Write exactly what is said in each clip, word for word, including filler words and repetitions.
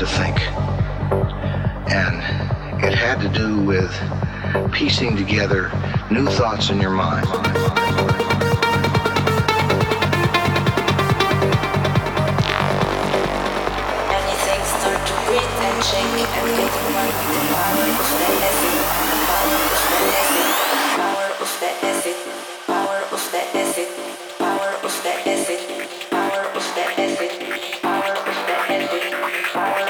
to think. And it had to do with piecing together new thoughts in your mind. Anything start to breathe and shake and get in mind with the power of the acid, power of the acid, power of the acid, power of the acid, power of the acid, power of the acid, power of the acid, power of the acid, power of the acid.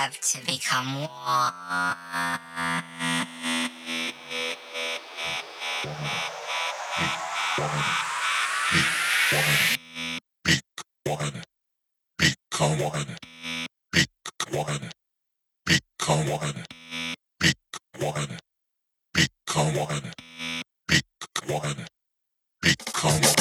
have to become one. Become one. Become one. Become one. Become one. Become one. Become one. Become one.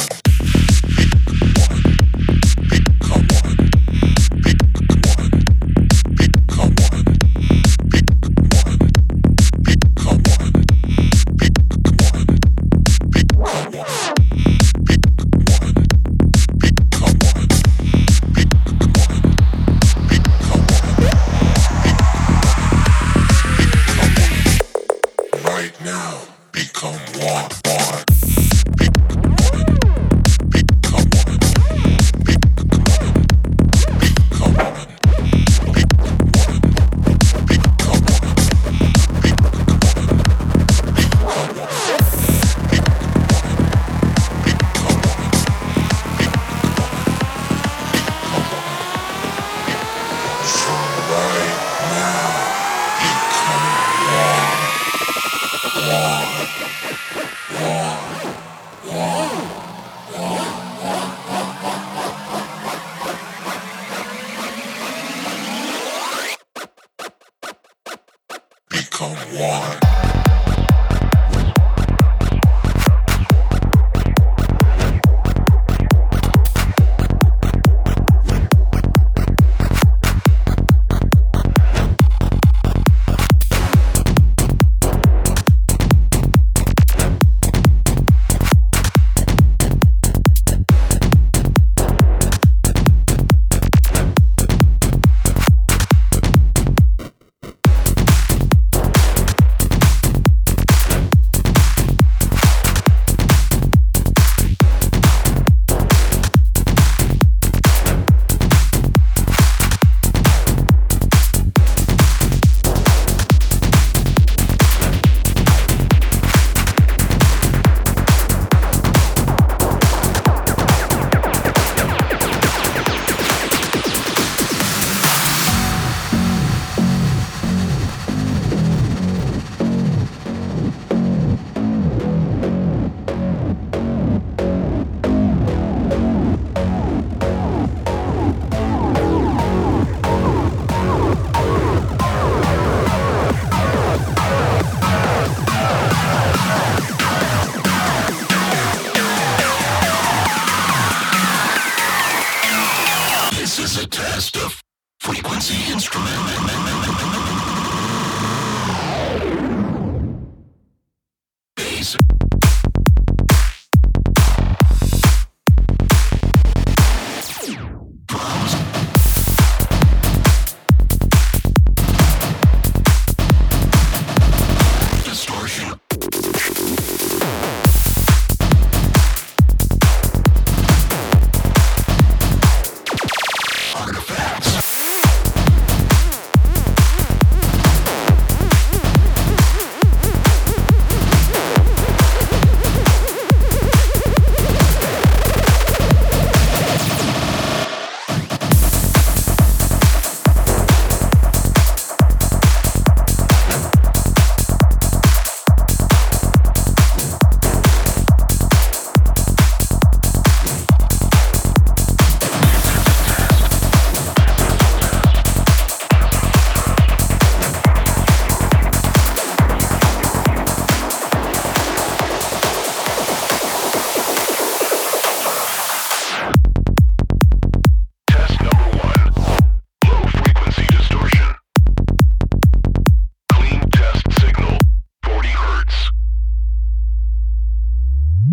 We'll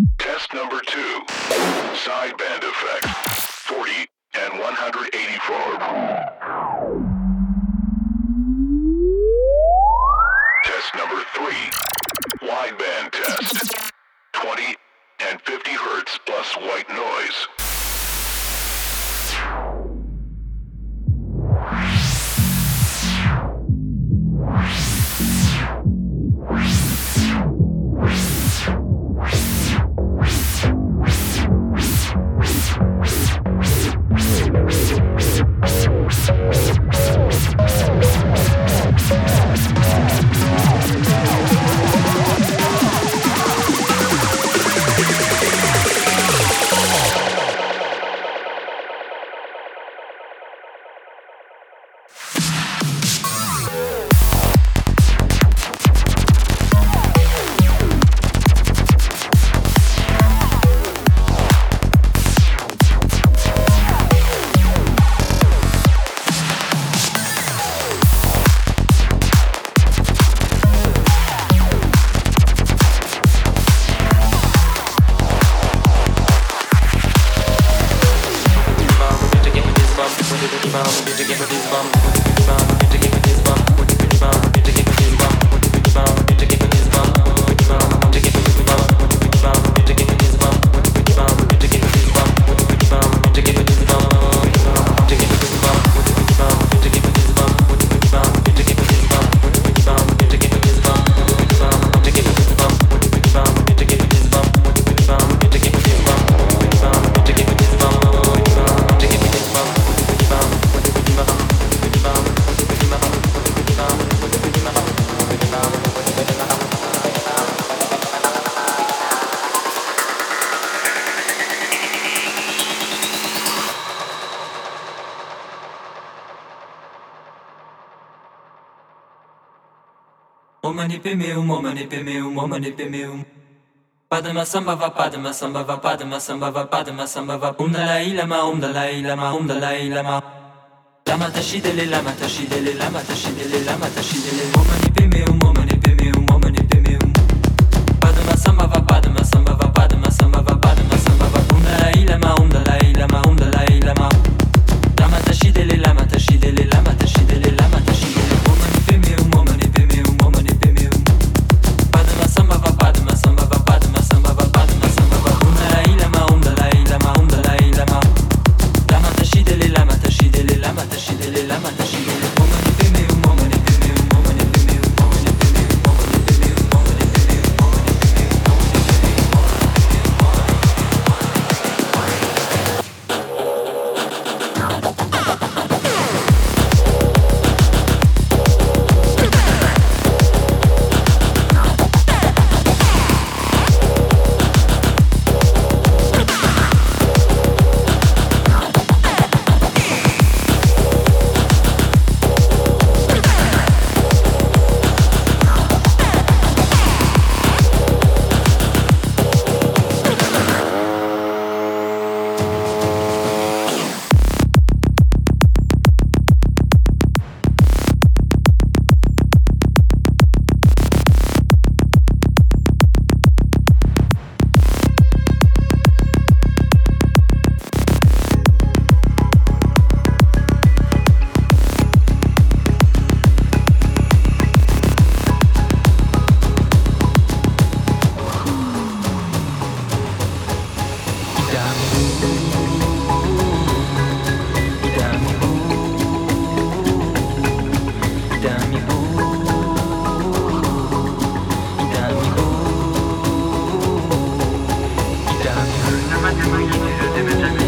be right back. Pemeu. Padma samba va padma samba va padma samba va padma samba va um dalai lama um dalai lama um dalai lama lama tashi dele lama tashi dele lama tashi dele lama tashi dele omani pemeu omani pemeu omani pemeu padma samba va padma samba va padma samba va padma samba va um dalai lama um dalai lama um dalai lama lama tashi dele lama tashi dele lama tashi dele lama tashi dele omani pemeu omani pemeu omani pemeu Samba va padma, samba va padma, samba va padma, samba va um dalai lama, um dalai lama, um dalai lama. Lama tashi dele, lama tashi dele, lama tashi dele, lama tashi dele. Omani pemeu, omani pemeu, omani pemeu, omani pemeu, omani pemeu, omani pemeu, omani pemeu, omani pemeu, omani pemeu. Terima kasih.